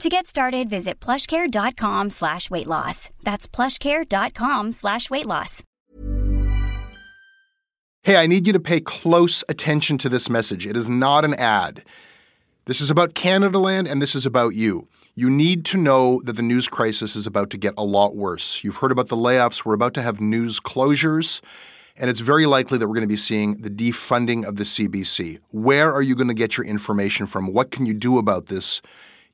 To get started, visit plushcare.com/weightloss. That's plushcare.com/weightloss. Hey, I need you to pay close attention to this message. It is not an ad. This is about Canadaland, and this is about you. You need to know that the news crisis is about to get a lot worse. You've heard about the layoffs. We're about to have news closures, and it's very likely that we're going to be seeing the defunding of the CBC. Where are you going to get your information from? What can you do about this?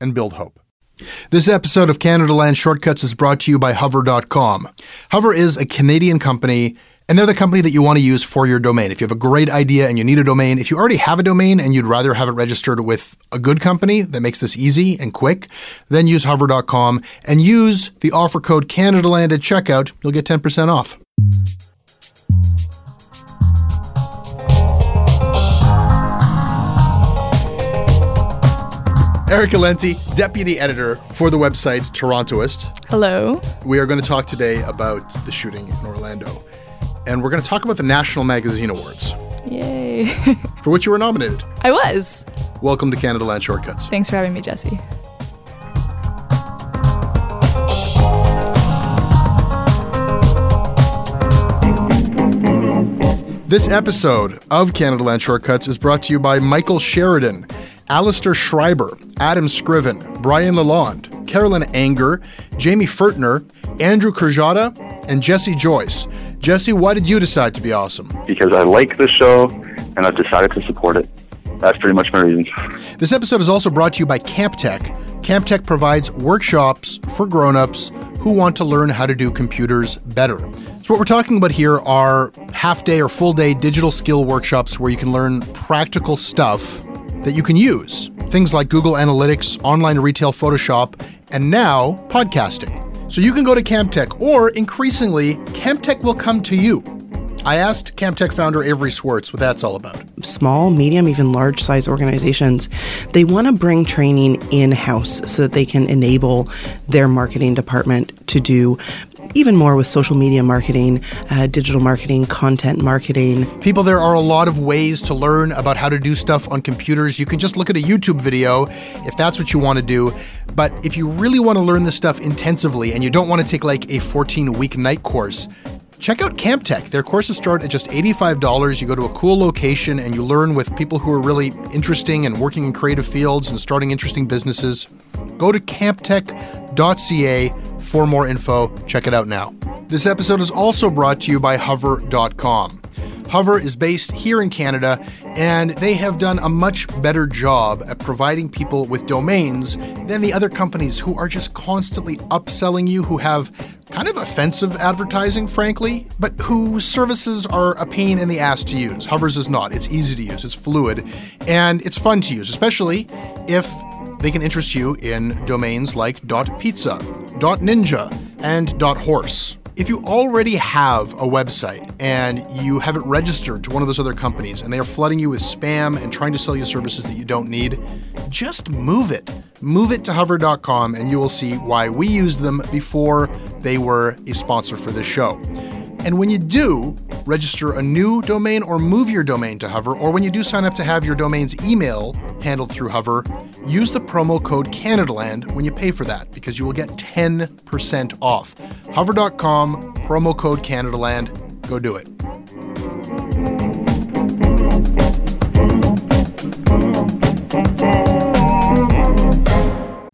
and build hope. This episode of Canadaland Shortcuts is brought to you by Hover.com. Hover is a Canadian company, and they're the company that you want to use for your domain. If you have a great idea and you need a domain, if you already have a domain and you'd rather have it registered with a good company that makes this easy and quick, then use Hover.com and use the offer code Canadaland at checkout. You'll get 10% off. Erica Lenti, deputy editor for the website Torontoist. Hello. We are going to talk today about the shooting in Orlando. And we're going to talk about the National Magazine Awards. Yay. For which you were nominated. I was. Welcome to Canadaland Shortcuts. Thanks for having me, Jesse. This episode of Canadaland Shortcuts is brought to you by Michael Sheridan, Alistair Schreiber, Adam Scriven, Brian Lalonde, Carolyn Anger, Jamie Furtner, Andrew Kurjata, and Jesse Joyce. Jesse, why did you decide to be awesome? Because I like the show, and I've decided to support it. That's pretty much my reason. This episode is also brought to you by Camp Tech. Camp Tech provides workshops for grown-ups who want to learn how to do computers better. So what we're talking about here are half-day or full-day digital skill workshops where you can learn practical stuff that you can use. Things like Google Analytics, online retail, Photoshop, and now podcasting. So you can go to Camp Tech, or increasingly, Camp Tech will come to you. I asked Camp Tech founder Avery Swartz what that's all about. Small, medium, even large size organizations, they want to bring training in-house so that they can enable their marketing department to do even more with social media marketing, digital marketing, content marketing. People, there are a lot of ways to learn about how to do stuff on computers. You can just look at a YouTube video if that's what you want to do. But if you really want to learn this stuff intensively and you don't want to take like a 14-week night course, check out Camp Tech. Their courses start at just $85. You go to a cool location and you learn with people who are really interesting and working in creative fields and starting interesting businesses. Go to camptech.ca for more info. Check it out now. This episode is also brought to you by Hover.com. Hover is based here in Canada, and they have done a much better job at providing people with domains than the other companies who are just constantly upselling you, who have kind of offensive advertising, frankly, but whose services are a pain in the ass to use. Hover's is not. It's easy to use, it's fluid, and it's fun to use, especially if they can interest you in domains like .pizza, .ninja, and .horse. If you already have a website and you have it registered to one of those other companies and they are flooding you with spam and trying to sell you services that you don't need, just move it. Move it to hover.com and you will see why we used them before they were a sponsor for this show. And when you do register a new domain or move your domain to Hover, or when you do sign up to have your domain's email handled through Hover, use the promo code Canadaland when you pay for that, because you will get 10% off. Hover.com, promo code Canadaland. Go do it.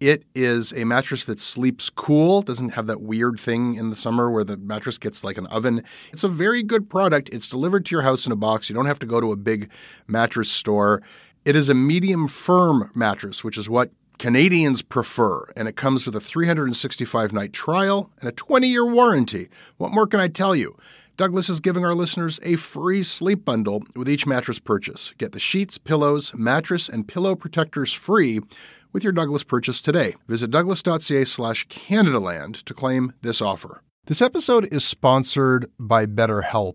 It is a mattress that sleeps cool, doesn't have that weird thing in the summer where the mattress gets like an oven. It's a very good product. It's delivered to your house in a box. You don't have to go to a big mattress store. It is a medium firm mattress, which is what Canadians prefer, and it comes with a 365-night trial and a 20-year warranty. What more can I tell you? Douglas is giving our listeners a free sleep bundle with each mattress purchase. Get the sheets, pillows, mattress, and pillow protectors free with your Douglas purchase today. Visit douglas.ca/Canadaland to claim this offer. This episode is sponsored by BetterHelp.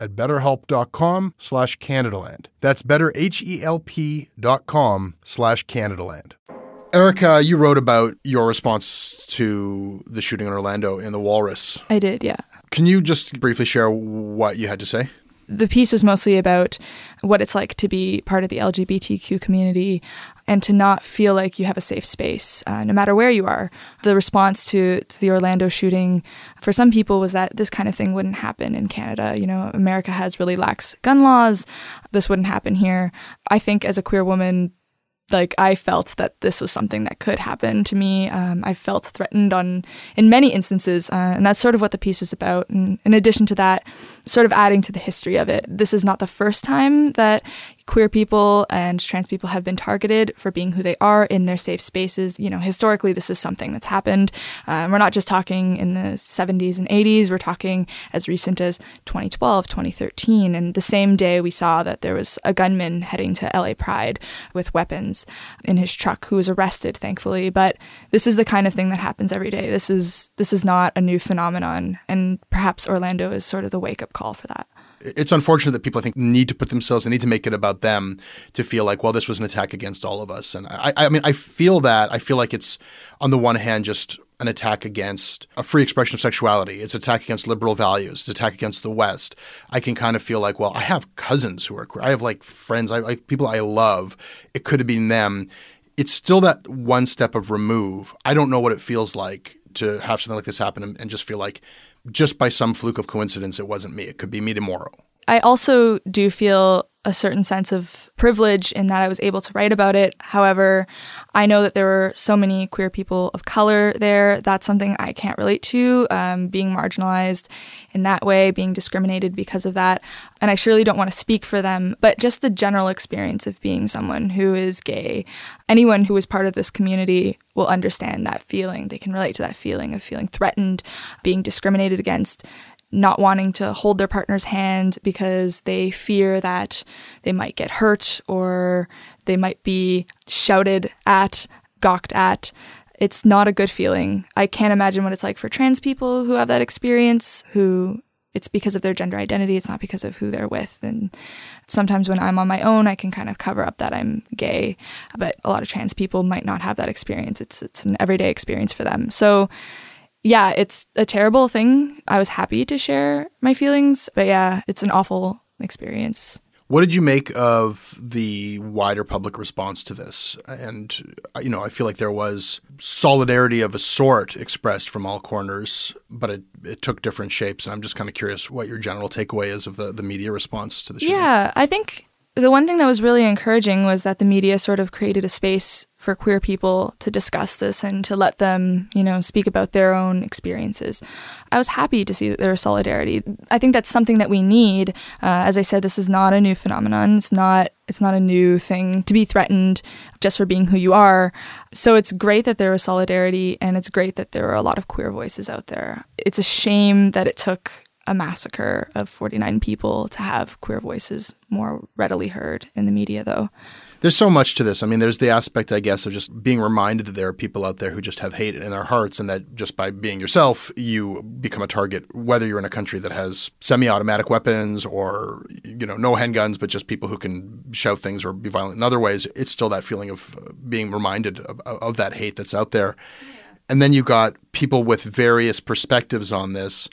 at BetterHelp.com/Canadaland. That's BetterHelp.com/Canadaland. Erica, you wrote about your response to the shooting in Orlando in The Walrus. I did, yeah. Can you just briefly share what you had to say? The piece was mostly about what it's like to be part of the LGBTQ community and to not feel like you have a safe space, no matter where you are. The response to the Orlando shooting for some people was that this kind of thing wouldn't happen in Canada. You know, America has really lax gun laws. This wouldn't happen here. I think as a queer woman, like, I felt that this was something that could happen to me. I felt threatened in many instances, and that's sort of what the piece is about. And in addition to that, sort of adding to the history of it, this is not the first time that queer people and trans people have been targeted for being who they are in their safe spaces. You know, historically, this is something that's happened. We're not just talking in the 70s and 80s. We're talking as recent as 2012, 2013. And the same day we saw that there was a gunman heading to LA Pride with weapons in his truck who was arrested, thankfully. But this is the kind of thing that happens every day. This is not a new phenomenon. And perhaps Orlando is sort of the wake-up call for that. It's unfortunate that people, I think, need to make it about them to feel like, well, this was an attack against all of us. And I mean, I feel that. I feel like it's, on the one hand, just an attack against a free expression of sexuality. It's an attack against liberal values. It's an attack against the West. I can kind of feel like, well, I have cousins who are queer. I have like friends, I like people I love. It could have been them. It's still that one step of remove. I don't know what it feels like to have something like this happen and just feel like, just by some fluke of coincidence, it wasn't me. It could be me tomorrow. I also do feel a certain sense of privilege in that I was able to write about it. However, I know that there were so many queer people of color there. That's something I can't relate to, being marginalized in that way, being discriminated because of that. And I surely don't want to speak for them, but just the general experience of being someone who is gay. Anyone who is part of this community will understand that feeling. They can relate to that feeling of feeling threatened, being discriminated against, not wanting to hold their partner's hand because they fear that they might get hurt or they might be shouted at, gawked at. It's not a good feeling. I can't imagine what it's like for trans people who have that experience, who it's because of their gender identity. It's not because of who they're with. And sometimes when I'm on my own, I can kind of cover up that I'm gay. But a lot of trans people might not have that experience. It's an everyday experience for them. So yeah, it's a terrible thing. I was happy to share my feelings, but yeah, it's an awful experience. What did you make of the wider public response to this? And, you know, I feel like there was solidarity of a sort expressed from all corners, but it took different shapes. And I'm just kind of curious what your general takeaway is of the media response to the show. Yeah, I think the one thing that was really encouraging was that the media sort of created a space for queer people to discuss this and to let them, you know, speak about their own experiences. I was happy to see that there was solidarity. I think that's something that we need. As I said, this is not a new phenomenon. It's not a new thing to be threatened just for being who you are. So it's great that there was solidarity, and it's great that there are a lot of queer voices out there. It's a shame that it took a massacre of 49 people to have queer voices more readily heard in the media, though. There's so much to this. I mean, there's the aspect, I guess, of just being reminded that there are people out there who just have hate in their hearts, and that just by being yourself, you become a target, whether you're in a country that has semi-automatic weapons or, you know, no handguns, but just people who can shout things or be violent in other ways. It's still that feeling of being reminded of that hate that's out there. Yeah. And then you've got people with various perspectives on this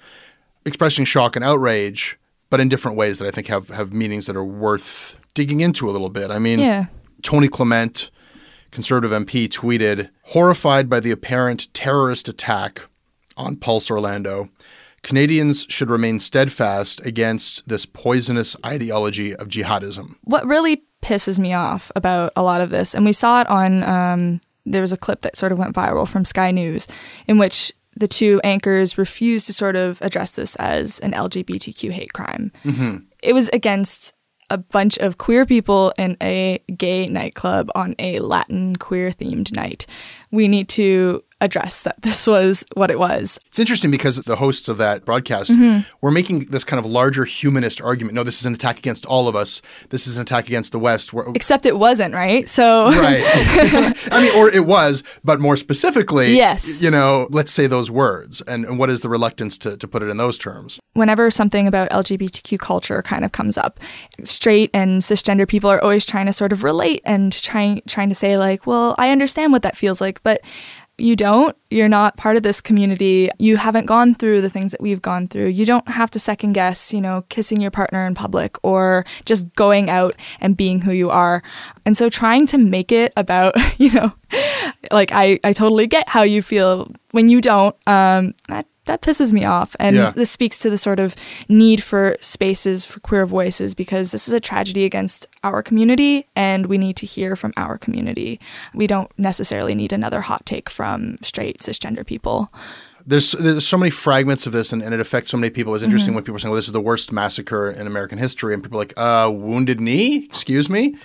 expressing shock and outrage, but in different ways that I think have meanings that are worth digging into a little bit. I mean, yeah. Tony Clement, conservative MP, tweeted, "Horrified by the apparent terrorist attack on Pulse Orlando, Canadians should remain steadfast against this poisonous ideology of jihadism." What really pisses me off about a lot of this, and we saw it on, there was a clip that sort of went viral from Sky News in which the two anchors refused to sort of address this as an LGBTQ hate crime. Mm-hmm. It was against a bunch of queer people in a gay nightclub on a Latin queer-themed night. We need to address that this was what it was. It's interesting because the hosts of that broadcast were making this kind of larger humanist argument. No, this is an attack against all of us. This is an attack against the West. Except it wasn't, right? So right. I mean, or it was, but more specifically, yes. You know, let's say those words. And what is the reluctance to put it in those terms? Whenever something about LGBTQ culture kind of comes up, straight and cisgender people are always trying to sort of relate and trying to say like, well, I understand what that feels like, but you don't. You're not part of this community. You haven't gone through the things that we've gone through. You don't have to second guess, you know, kissing your partner in public or just going out and being who you are. And so trying to make it about, you know, like I totally get how you feel when you don't, that pisses me off. And this speaks to the sort of need for spaces for queer voices, because this is a tragedy against our community and we need to hear from our community. We don't necessarily need another hot take from straight cisgender people. There's so many fragments of this, and it affects so many people. It's interesting when people are saying, well, this is the worst massacre in American history. And people are like, Wounded Knee? Excuse me?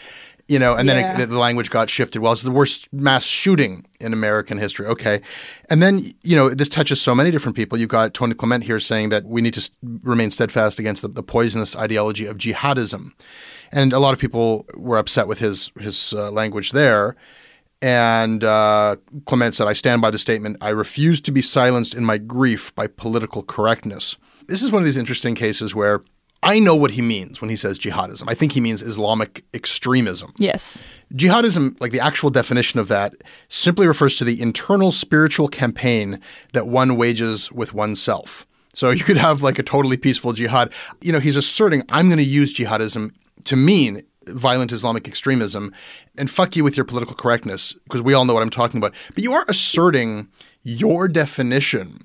You know, and then the language got shifted. Well, it's the worst mass shooting in American history. Okay. And then, you know, this touches so many different people. You've got Tony Clement here saying that we need to remain steadfast against the poisonous ideology of jihadism. And a lot of people were upset with his language there. And Clement said, "I stand by the statement. I refuse to be silenced in my grief by political correctness." This is one of these interesting cases where I know what he means when he says jihadism. I think he means Islamic extremism. Yes. Jihadism, like the actual definition of that, simply refers to the internal spiritual campaign that one wages with oneself. So you could have like a totally peaceful jihad. You know, he's asserting, I'm going to use jihadism to mean violent Islamic extremism, and fuck you with your political correctness, because we all know what I'm talking about. But you are asserting your definition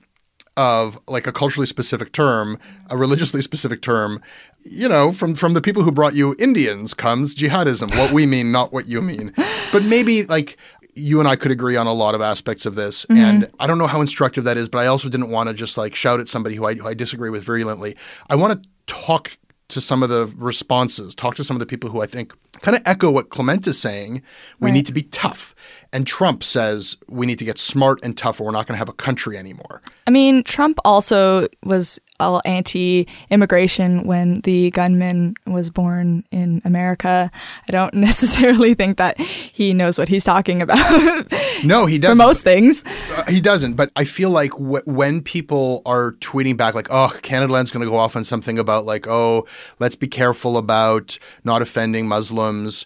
of like a culturally specific term, a religiously specific term, you know, from the people who brought you Indians comes jihadism, what we mean, not what you mean. But maybe like you and I could agree on a lot of aspects of this. Mm-hmm. And I don't know how instructive that is, but I also didn't want to just like shout at somebody who I disagree with virulently. I want to talk to some of the people who I think kind of echo what Clement is saying. We need to be tough. And Trump says we need to get smart and tough or we're not going to have a country anymore. I mean, Trump also was all anti-immigration when the gunman was born in America. I don't necessarily think that he knows what he's talking about. No, he doesn't. For most things. He doesn't. But I feel like when people are tweeting back like, oh, Canadaland's going to go off on something about like, oh, let's be careful about not offending Muslims.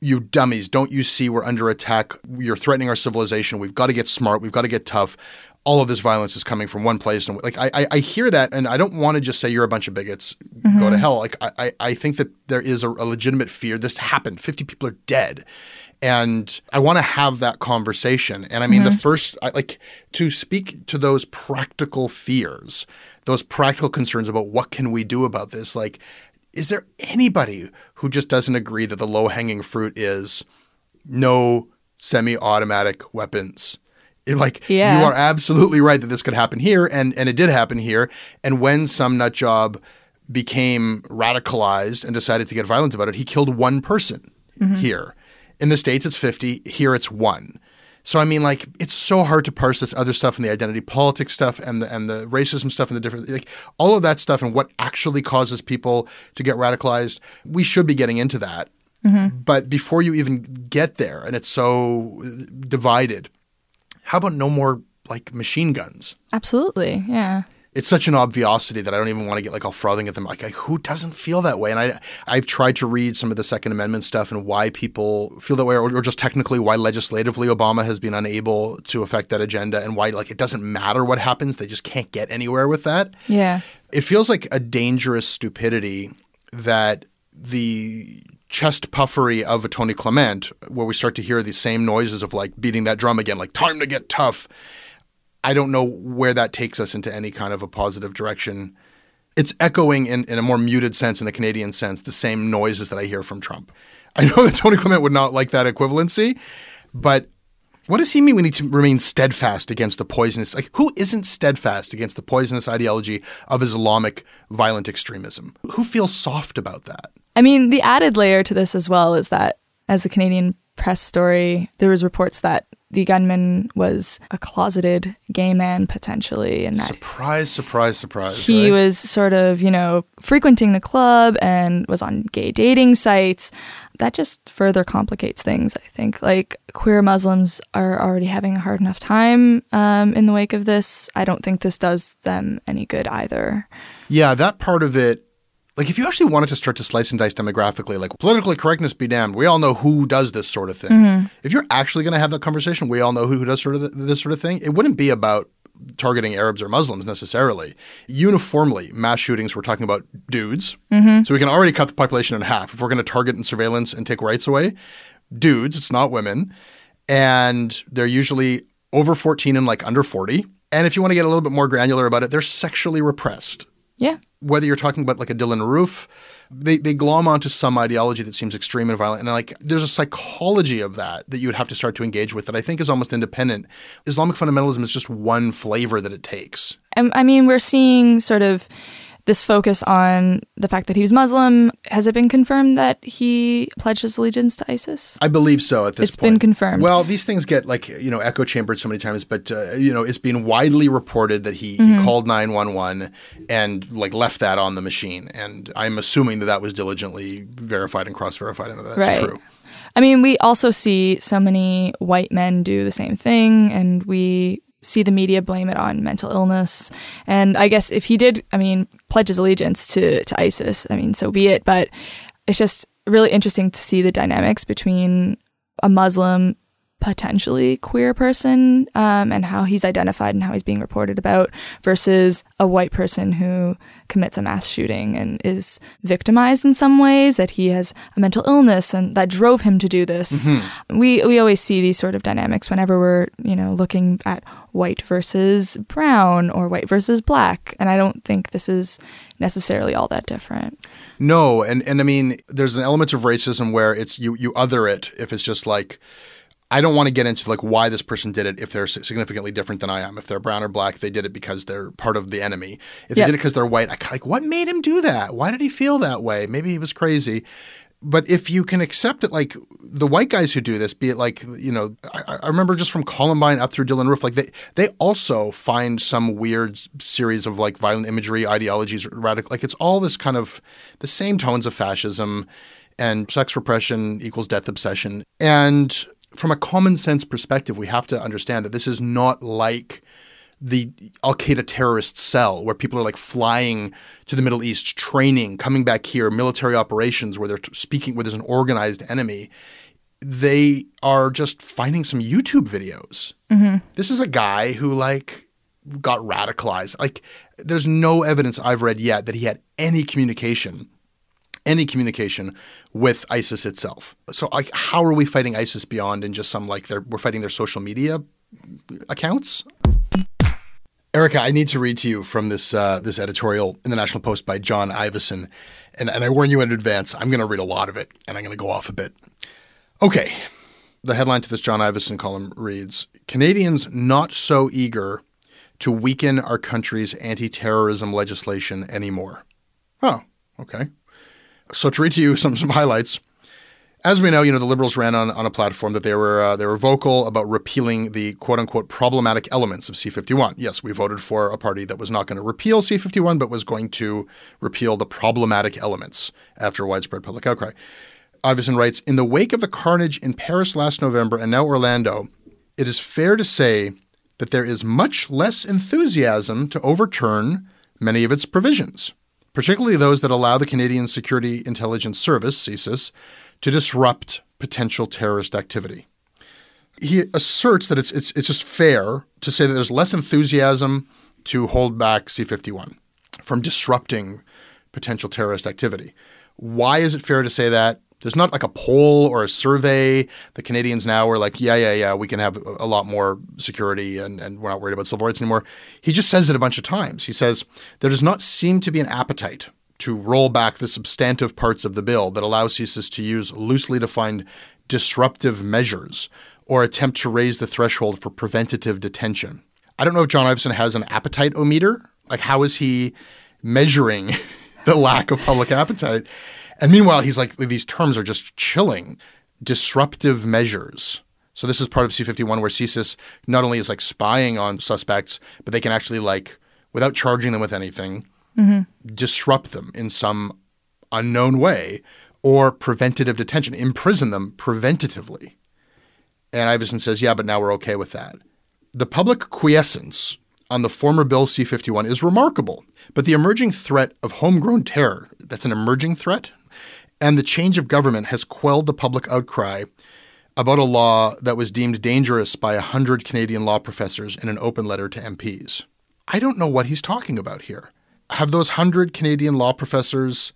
You dummies, don't you see we're under attack? You're threatening our civilization. We've got to get smart. We've got to get tough. All of this violence is coming from one place. And like I hear that and I don't want to just say you're a bunch of bigots. Mm-hmm. Go to hell. Like I think that there is a legitimate fear. This happened. 50 people are dead. And I want to have that conversation. And I mean, mm-hmm. To speak to those practical fears, those practical concerns about what can we do about this? Like, is there anybody who just doesn't agree that the low-hanging fruit is no semi-automatic weapons? You are absolutely right that this could happen here, and it did happen here. And when some nut job became radicalized and decided to get violent about it, he killed one person mm-hmm. here. In the States, it's 50. Here, it's one. So, I mean, like, it's so hard to parse this other stuff and the identity politics stuff and the racism stuff and the different, like, all of that stuff and what actually causes people to get radicalized. We should be getting into that. Mm-hmm. But before you even get there, and it's so divided, how about no more, like, machine guns? Absolutely. Yeah. It's such an obviosity that I don't even want to get, like, all frothing at them. Like, who doesn't feel that way? And I've tried to read some of the Second Amendment stuff and why people feel that way or just technically why legislatively Obama has been unable to affect that agenda and why, like, it doesn't matter what happens. They just can't get anywhere with that. Yeah. It feels like a dangerous stupidity that the chest puffery of a Tony Clement, where we start to hear these same noises of, like, beating that drum again, like, time to get tough. I don't know where that takes us into any kind of a positive direction. It's echoing in a more muted sense, in a Canadian sense, the same noises that I hear from Trump. I know that Tony Clement would not like that equivalency, but what does he mean we need to remain steadfast against the poisonous? Like, who isn't steadfast against the poisonous ideology of Islamic violent extremism? Who feels soft about that? I mean, the added layer to this as well is that as a Canadian press story, there was reports that the gunman was a closeted gay man, potentially. And that surprise. He was sort of, you know, frequenting the club and was on gay dating sites. That just further complicates things, I think. Like, queer Muslims are already having a hard enough time in the wake of this. I don't think this does them any good either. Yeah, that part of it. Like, if you actually wanted to start to slice and dice demographically, like, politically correctness be damned, we all know who does this sort of thing. Mm-hmm. If you're actually going to have that conversation, we all know who does sort of this sort of thing, it wouldn't be about targeting Arabs or Muslims necessarily. Uniformly, mass shootings, we're talking about dudes. Mm-hmm. So we can already cut the population in half. If we're going to target and surveillance and take rights away, dudes, it's not women. And they're usually over 14 and, like, under 40. And if you want to get a little bit more granular about it, they're sexually repressed. Yeah. Whether you're talking about, like, a Dylan Roof, they glom onto some ideology that seems extreme and violent. And, like, there's a psychology of that you would have to start to engage with that I think is almost independent. Islamic fundamentalism is just one flavor that it takes. I mean, we're seeing sort of this focus on the fact that he was Muslim. Has it been confirmed that he pledged his allegiance to ISIS? I believe so at this point. It's been confirmed. Well, these things get, like, you know, echo chambered so many times, but, you know, it's been widely reported that he called 911 and, like, left that on the machine. And I'm assuming that was diligently verified and cross-verified and that that's true. I mean, we also see so many white men do the same thing, and we see the media blame it on mental illness. And I guess if he did, I mean, pledge his allegiance to ISIS, I mean, so be it. But it's just really interesting to see the dynamics between a Muslim, potentially queer person, and how he's identified and how he's being reported about versus a white person who commits a mass shooting and is victimized in some ways, that he has a mental illness and that drove him to do this. Mm-hmm. We always see these sort of dynamics whenever we're, you know, looking at white versus brown or white versus black. And I don't think this is necessarily all that different. No. And I mean, there's an element of racism where it's you other it if it's just like, I don't want to get into like why this person did it if they're significantly different than I am. If they're brown or black, they did it because they're part of the enemy. If they did it because they're white, I kind of like, what made him do that? Why did he feel that way? Maybe he was crazy. But if you can accept it, like the white guys who do this, be it like, you know, I remember just from Columbine up through Dylan Roof, like they also find some weird series of like violent imagery, ideologies, radical, like it's all this kind of the same tones of fascism and sex repression equals death obsession. And from a common sense perspective, we have to understand that this is not like the al-Qaeda terrorist cell where people are like flying to the Middle East, training, coming back here, military operations where they're speaking, where there's an organized enemy. They are just finding some YouTube videos. Mm-hmm. This is a guy who like got radicalized. Like there's no evidence I've read yet that he had any communication with ISIS itself. So like, how are we fighting ISIS beyond and just some like we're fighting their social media accounts? Erica, I need to read to you from this editorial in the National Post by John Iveson. And I warn you in advance, I'm going to read a lot of it and I'm going to go off a bit. Okay. The headline to this John Iveson column reads, Canadians not so eager to weaken our country's anti-terrorism legislation anymore. Oh, okay. So to read to you some highlights. As we know, the Liberals ran on a platform that they were vocal about repealing the quote-unquote problematic elements of C-51. Yes, we voted for a party that was not going to repeal C-51 but was going to repeal the problematic elements after widespread public outcry. Iveson writes, in the wake of the carnage in Paris last November and now Orlando, it is fair to say that there is much less enthusiasm to overturn many of its provisions, particularly those that allow the Canadian Security Intelligence Service, CSIS, to disrupt potential terrorist activity. He asserts that it's just fair to say that there's less enthusiasm to hold back C-51 from disrupting potential terrorist activity. Why is it fair to say that? There's not like a poll or a survey. The Canadians now are like, yeah, we can have a lot more security and we're not worried about civil rights anymore. He just says it a bunch of times. He says, there does not seem to be an appetite to roll back the substantive parts of the bill that allow CSIS to use loosely defined disruptive measures or attempt to raise the threshold for preventative detention. I don't know if John Iveson has an appetite ometer. Like, how is he measuring the lack of public appetite? And meanwhile, he's like, these terms are just chilling. Disruptive measures. So this is part of C-51 where CSIS not only is like spying on suspects, but they can actually like, without charging them with anything, mm-hmm. disrupt them in some unknown way or preventative detention, imprison them preventatively. And Iveson says, yeah, but now we're okay with that. The public quiescence on the former bill C-51 is remarkable, but the emerging threat of homegrown terror, that's an emerging threat, and the change of government has quelled the public outcry about a law that was deemed dangerous by 100 Canadian law professors in an open letter to MPs. I don't know what he's talking about here. Have those 100 Canadian law professors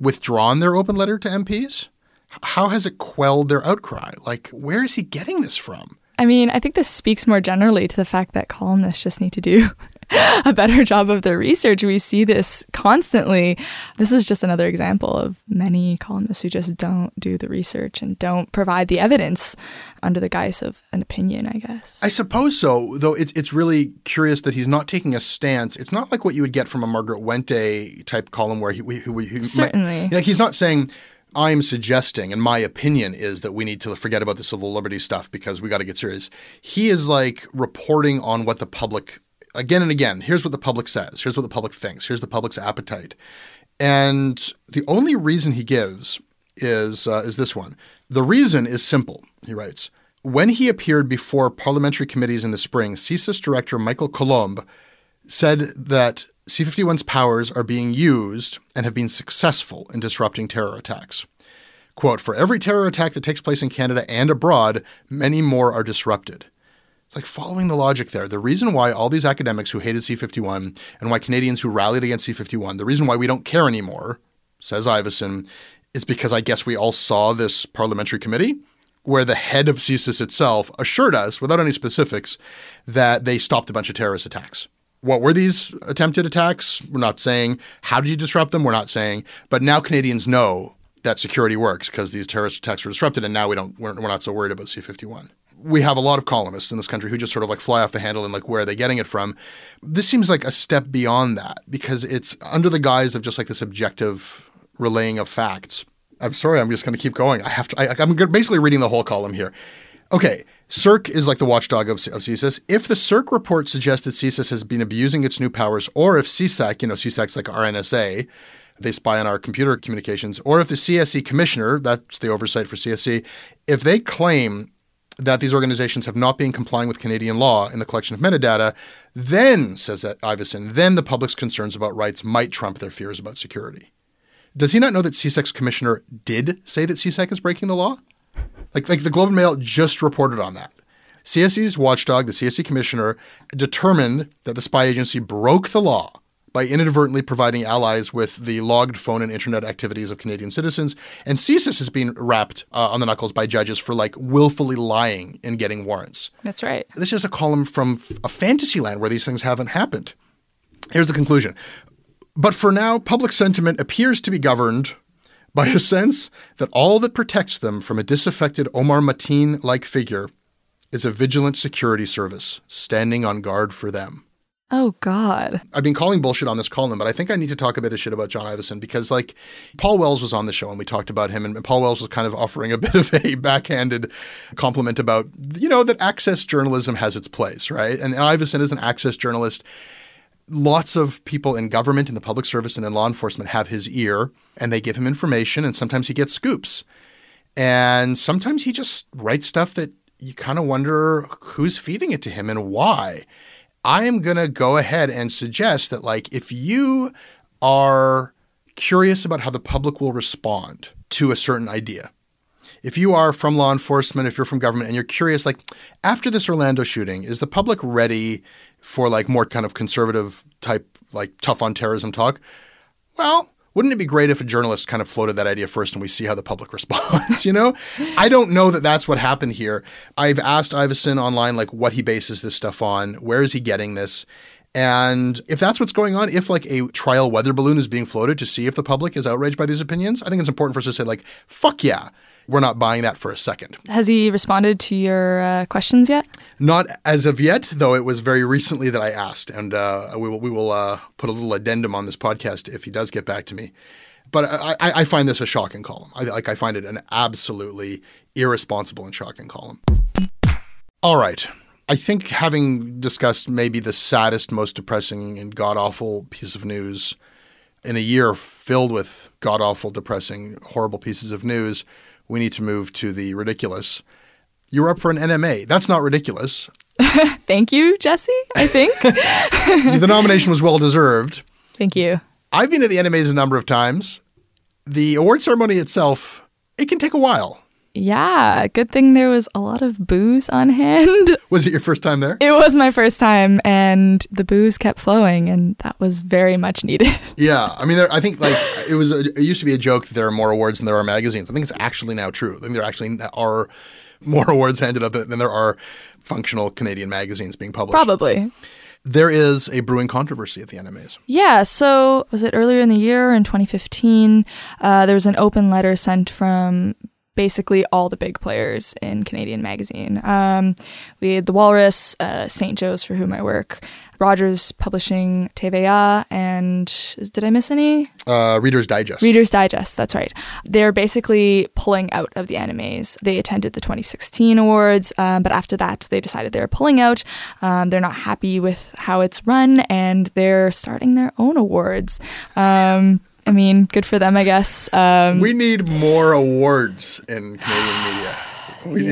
withdrawn their open letter to MPs? How has it quelled their outcry? Like, where is he getting this from? I mean, I think this speaks more generally to the fact that columnists just need to do a better job of their research. We see this constantly. This is just another example of many columnists who just don't do the research and don't provide the evidence under the guise of an opinion, I guess. I suppose so, though it's really curious that he's not taking a stance. It's not like what you would get from a Margaret Wente type column where he certainly. He's not saying, I'm suggesting, and my opinion is that we need to forget about the civil liberties stuff because we got to get serious. He is like reporting on what the public, again and again, here's what the public says, here's what the public thinks, here's the public's appetite. And the only reason he gives is this one. The reason is simple, he writes. When he appeared before parliamentary committees in the spring, CSIS Director Michael Colombe said that C-51's powers are being used and have been successful in disrupting terror attacks. Quote, for every terror attack that takes place in Canada and abroad, many more are disrupted. It's like following the logic there. The reason why all these academics who hated C-51 and why Canadians who rallied against C-51, the reason why we don't care anymore, says Iveson, is because I guess we all saw this parliamentary committee where the head of CSIS itself assured us, without any specifics, that they stopped a bunch of terrorist attacks. What were these attempted attacks? We're not saying. How did you disrupt them? We're not saying. But now Canadians know that security works because these terrorist attacks were disrupted, and now we're not so worried about C-51. We have a lot of columnists in this country who just sort of like fly off the handle and like, where are they getting it from? This seems like a step beyond that because it's under the guise of just like this objective relaying of facts. I'm sorry, I'm just going to keep going. I'm basically reading the whole column here. Okay, CIRC is like the watchdog of CSIS. If the CIRC report suggests that CSIS has been abusing its new powers, or if CSEC, CSEC's like our NSA, they spy on our computer communications, or if the CSE commissioner, that's the oversight for CSE, if they claim that these organizations have not been complying with Canadian law in the collection of metadata, then, says that Iveson, then the public's concerns about rights might trump their fears about security. Does he not know that CSEC's commissioner did say that CSEC is breaking the law? Like the Globe and Mail just reported on that. CSE's watchdog, the CSE commissioner, determined that the spy agency broke the law by inadvertently providing allies with the logged phone and internet activities of Canadian citizens. And CSIS is being wrapped on the knuckles by judges for like willfully lying and getting warrants. That's right. This is a column from a fantasy land where these things haven't happened. Here's the conclusion. But for now, public sentiment appears to be governed by a sense that all that protects them from a disaffected Omar Mateen-like figure is a vigilant security service standing on guard for them. Oh, God. I've been calling bullshit on this column, but I think I need to talk a bit of shit about John Iveson because, like, Paul Wells was on the show and we talked about him, and Paul Wells was kind of offering a bit of a backhanded compliment about, that access journalism has its place, right? And Iveson is an access journalist. Lots of people in government, in the public service, and in law enforcement have his ear, and they give him information, and sometimes he gets scoops. And sometimes he just writes stuff that you kind of wonder who's feeding it to him and why. I am going to go ahead and suggest that, like, if you are curious about how the public will respond to a certain idea, if you are from law enforcement, if you're from government, and you're curious, like, after this Orlando shooting, is the public ready for like more kind of conservative type, like tough on terrorism talk? Well, wouldn't it be great if a journalist kind of floated that idea first and we see how the public responds, I don't know that that's what happened here. I've asked Iveson online, like, what he bases this stuff on. Where is he getting this? And if that's what's going on, if like a trial weather balloon is being floated to see if the public is outraged by these opinions, I think it's important for us to say, like, fuck yeah. We're not buying that for a second. Has he responded to your questions yet? Not as of yet, though it was very recently that I asked. And we will put a little addendum on this podcast if he does get back to me. But I find this a shocking column. I find it an absolutely irresponsible and shocking column. All right. I think having discussed maybe the saddest, most depressing and god-awful piece of news in a year filled with god-awful, depressing, horrible pieces of news, we need to move to the ridiculous. You're up for an NMA. That's not ridiculous. Thank you, Jesse, I think. The nomination was well-deserved. Thank you. I've been at the NMAs a number of times. The award ceremony itself, it can take a while. Yeah, good thing there was a lot of booze on hand. Was it your first time there? It was my first time, and the booze kept flowing, and that was very much needed. Yeah, I mean, I think like it used to be a joke that there are more awards than there are magazines. I think it's actually now true. I think there actually are more awards handed out than there are functional Canadian magazines being published. Probably. There is a brewing controversy at the NMAs. Yeah. So was it earlier in the year, in 2015, there was an open letter sent from basically all the big players in Canadian magazine. We had The Walrus, St. Joe's, for whom I work, Rogers Publishing, TVA, and did I miss any? Reader's Digest. Reader's Digest, that's right. They're basically pulling out of the NMAs. They attended the 2016 awards, but after that, they decided they were pulling out. They're not happy with how it's run, and they're starting their own awards. I mean, good for them, I guess. We need more awards in Canadian media. We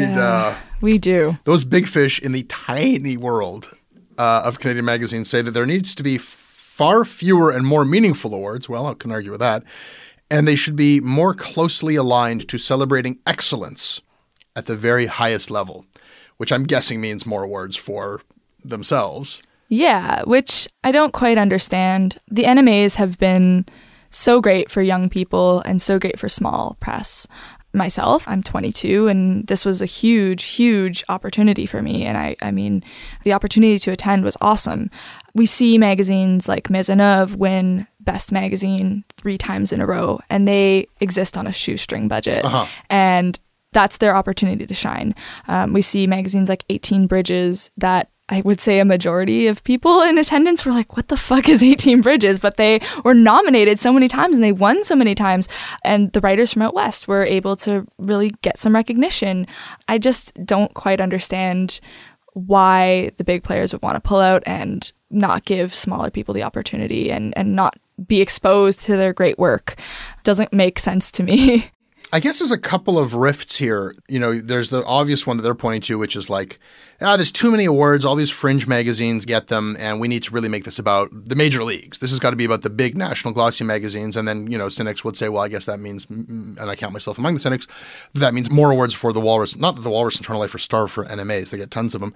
need. We do. Those big fish in the tiny world of Canadian magazines say that there needs to be far fewer and more meaningful awards. Well, I can argue with that. And they should be more closely aligned to celebrating excellence at the very highest level, which I'm guessing means more awards for themselves. Yeah, which I don't quite understand. The NMAs have been so great for young people and so great for small press. myself. I'm 22, and this was a huge, huge opportunity for me. And I mean, the opportunity to attend was awesome. We see magazines like Maisonneuve win Best Magazine 3 times in a row, and they exist on a shoestring budget. Uh-huh. And that's their opportunity to shine. We see magazines like 18 Bridges that I would say a majority of people in attendance were like, what the fuck is 18 Bridges? But they were nominated so many times and they won so many times. And the writers from out West were able to really get some recognition. I just don't quite understand why the big players would want to pull out and not give smaller people the opportunity and not be exposed to their great work. Doesn't make sense to me. I guess there's a couple of rifts here. You know, there's the obvious one that they're pointing to, which is like, there's too many awards. All these fringe magazines get them, and we need to really make this about the major leagues. This has got to be about the big national glossy magazines. And then, you know, cynics would say, well, I guess that means, and I count myself among the cynics, that means more awards for The Walrus. Not that The Walrus and Toronto Life are starved for NMAs. They get tons of them.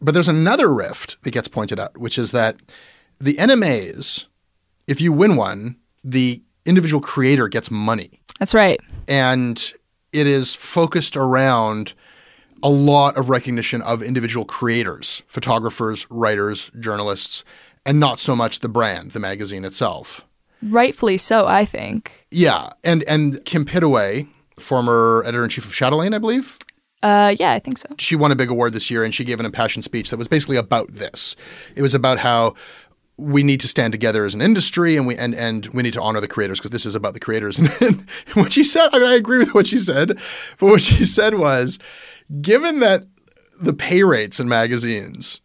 But there's another rift that gets pointed out, which is that the NMAs, if you win one, the individual creator gets money. That's right. And it is focused around a lot of recognition of individual creators, photographers, writers, journalists, and not so much the brand, the magazine itself. Rightfully so, I think. Yeah. And Kim Pittaway, former editor-in-chief of Chatelaine, I believe. Yeah, I think so. She won a big award this year, and she gave an impassioned speech that was basically about this. It was about how we need to stand together as an industry, and we need to honor the creators because this is about the creators. And what she said, I mean, I agree with what she said, but what she said was, given that the pay rates in magazines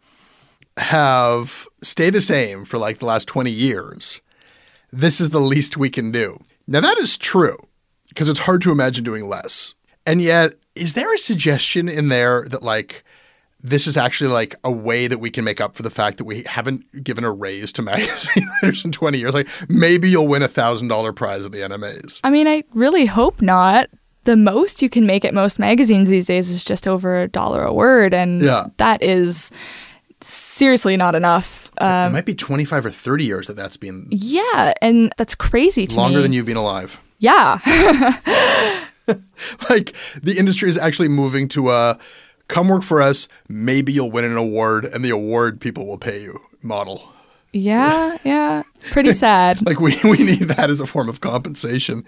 have stayed the same for like the last 20 years, this is the least we can do. Now that is true because it's hard to imagine doing less. And yet, is there a suggestion in there that like, this is actually like a way that we can make up for the fact that we haven't given a raise to magazine writers in 20 years. Like maybe you'll win $1,000 prize at the NMAs. I mean, I really hope not. The most you can make at most magazines these days is just over $1 a word. And that is seriously not enough. It might be 25 or 30 years that that's been. Yeah. And that's crazy to me. Longer than you've been alive. Yeah. Like the industry is actually moving to a come work for us, maybe you'll win an award, and the award people will pay you model. Yeah, yeah. Pretty sad. Like we need that as a form of compensation.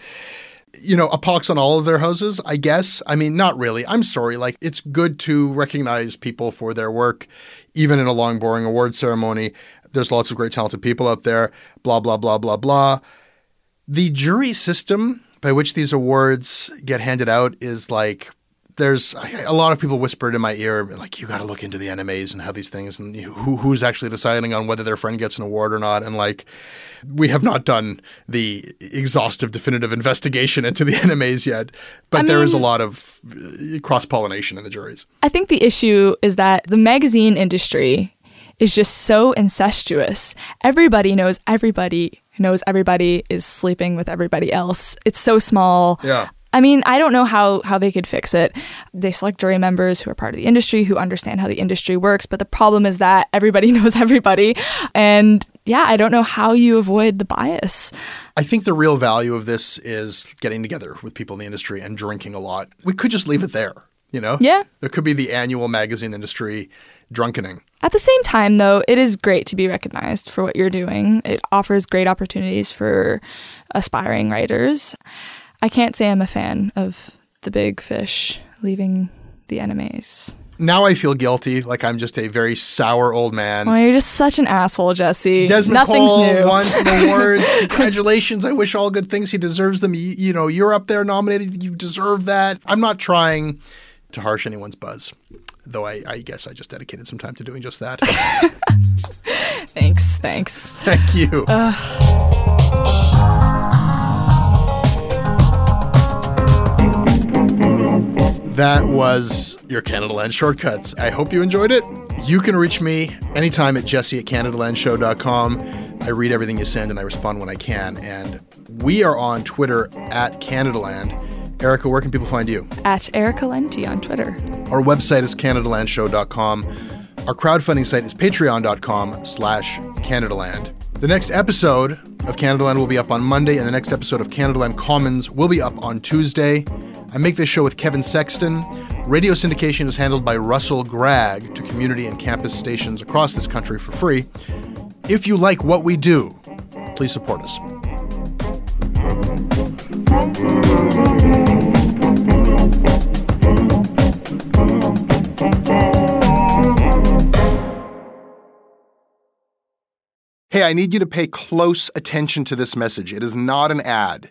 You know, a pox on all of their houses, I guess. I mean, not really. I'm sorry. Like, it's good to recognize people for their work, even in a long, boring award ceremony. There's lots of great, talented people out there, blah, blah, blah, blah, blah. The jury system by which these awards get handed out is like, there's a lot of people whispered in my ear, like, you got to look into the NMAs and how these things and who's actually deciding on whether their friend gets an award or not. And like, we have not done the exhaustive, definitive investigation into the NMAs yet, but there is a lot of cross-pollination in the juries. I think the issue is that the magazine industry is just so incestuous. Everybody knows everybody who knows everybody is sleeping with everybody else. It's so small. Yeah. I mean, I don't know how they could fix it. They select jury members who are part of the industry, who understand how the industry works. But the problem is that everybody knows everybody. And yeah, I don't know how you avoid the bias. I think the real value of this is getting together with people in the industry and drinking a lot. We could just leave it there, you know? Yeah. There could be the annual magazine industry drunkening. At the same time, though, it is great to be recognized for what you're doing. It offers great opportunities for aspiring writers. I can't say I'm a fan of the big fish leaving the NMAs. Now I feel guilty, like I'm just a very sour old man. Well, you're just such an asshole, Jesse. Desmond Cole won some awards. Congratulations. I wish all good things. He deserves them. You know, you're up there nominated. You deserve that. I'm not trying to harsh anyone's buzz, though I guess I just dedicated some time to doing just that. Thanks. Thank you. That was your Canadaland Shortcuts. I hope you enjoyed it. You can reach me anytime at jesse@CanadalandShow.com. I read everything you send and I respond when I can. And we are on Twitter at Canadaland. Erica, where can people find you? At Erica Lenti on Twitter. Our website is CanadalandShow.com. Our crowdfunding site is Patreon.com/Canadaland. The next episode of Canadaland will be up on Monday, and the next episode of Canadaland Commons will be up on Tuesday. I make this show with Kevin Sexton. Radio syndication is handled by Russell Gragg to community and campus stations across this country for free. If you like what we do, please support us. Hey, I need you to pay close attention to this message. It is not an ad.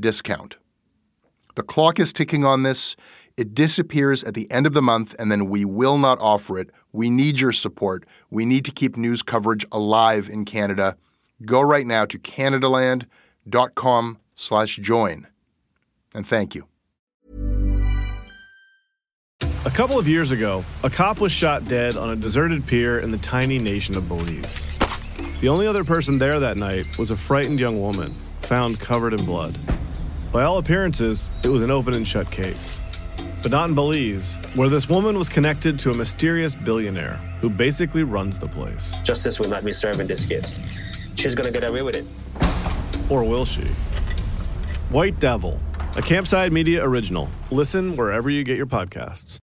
discount. The clock is ticking on this. It disappears at the end of the month, and then we will not offer it. We need your support. We need to keep news coverage alive in Canada. Go right now to Canadaland.com/join. And thank you. A couple of years ago, a cop was shot dead on a deserted pier in the tiny nation of Belize. The only other person there that night was a frightened young woman, found covered in blood. By all appearances, it was an open and shut case. But not in Belize, where this woman was connected to a mysterious billionaire who basically runs the place. Justice will not be served in this case. She's going to get away with it. Or will she? White Devil, a Campside Media original. Listen wherever you get your podcasts.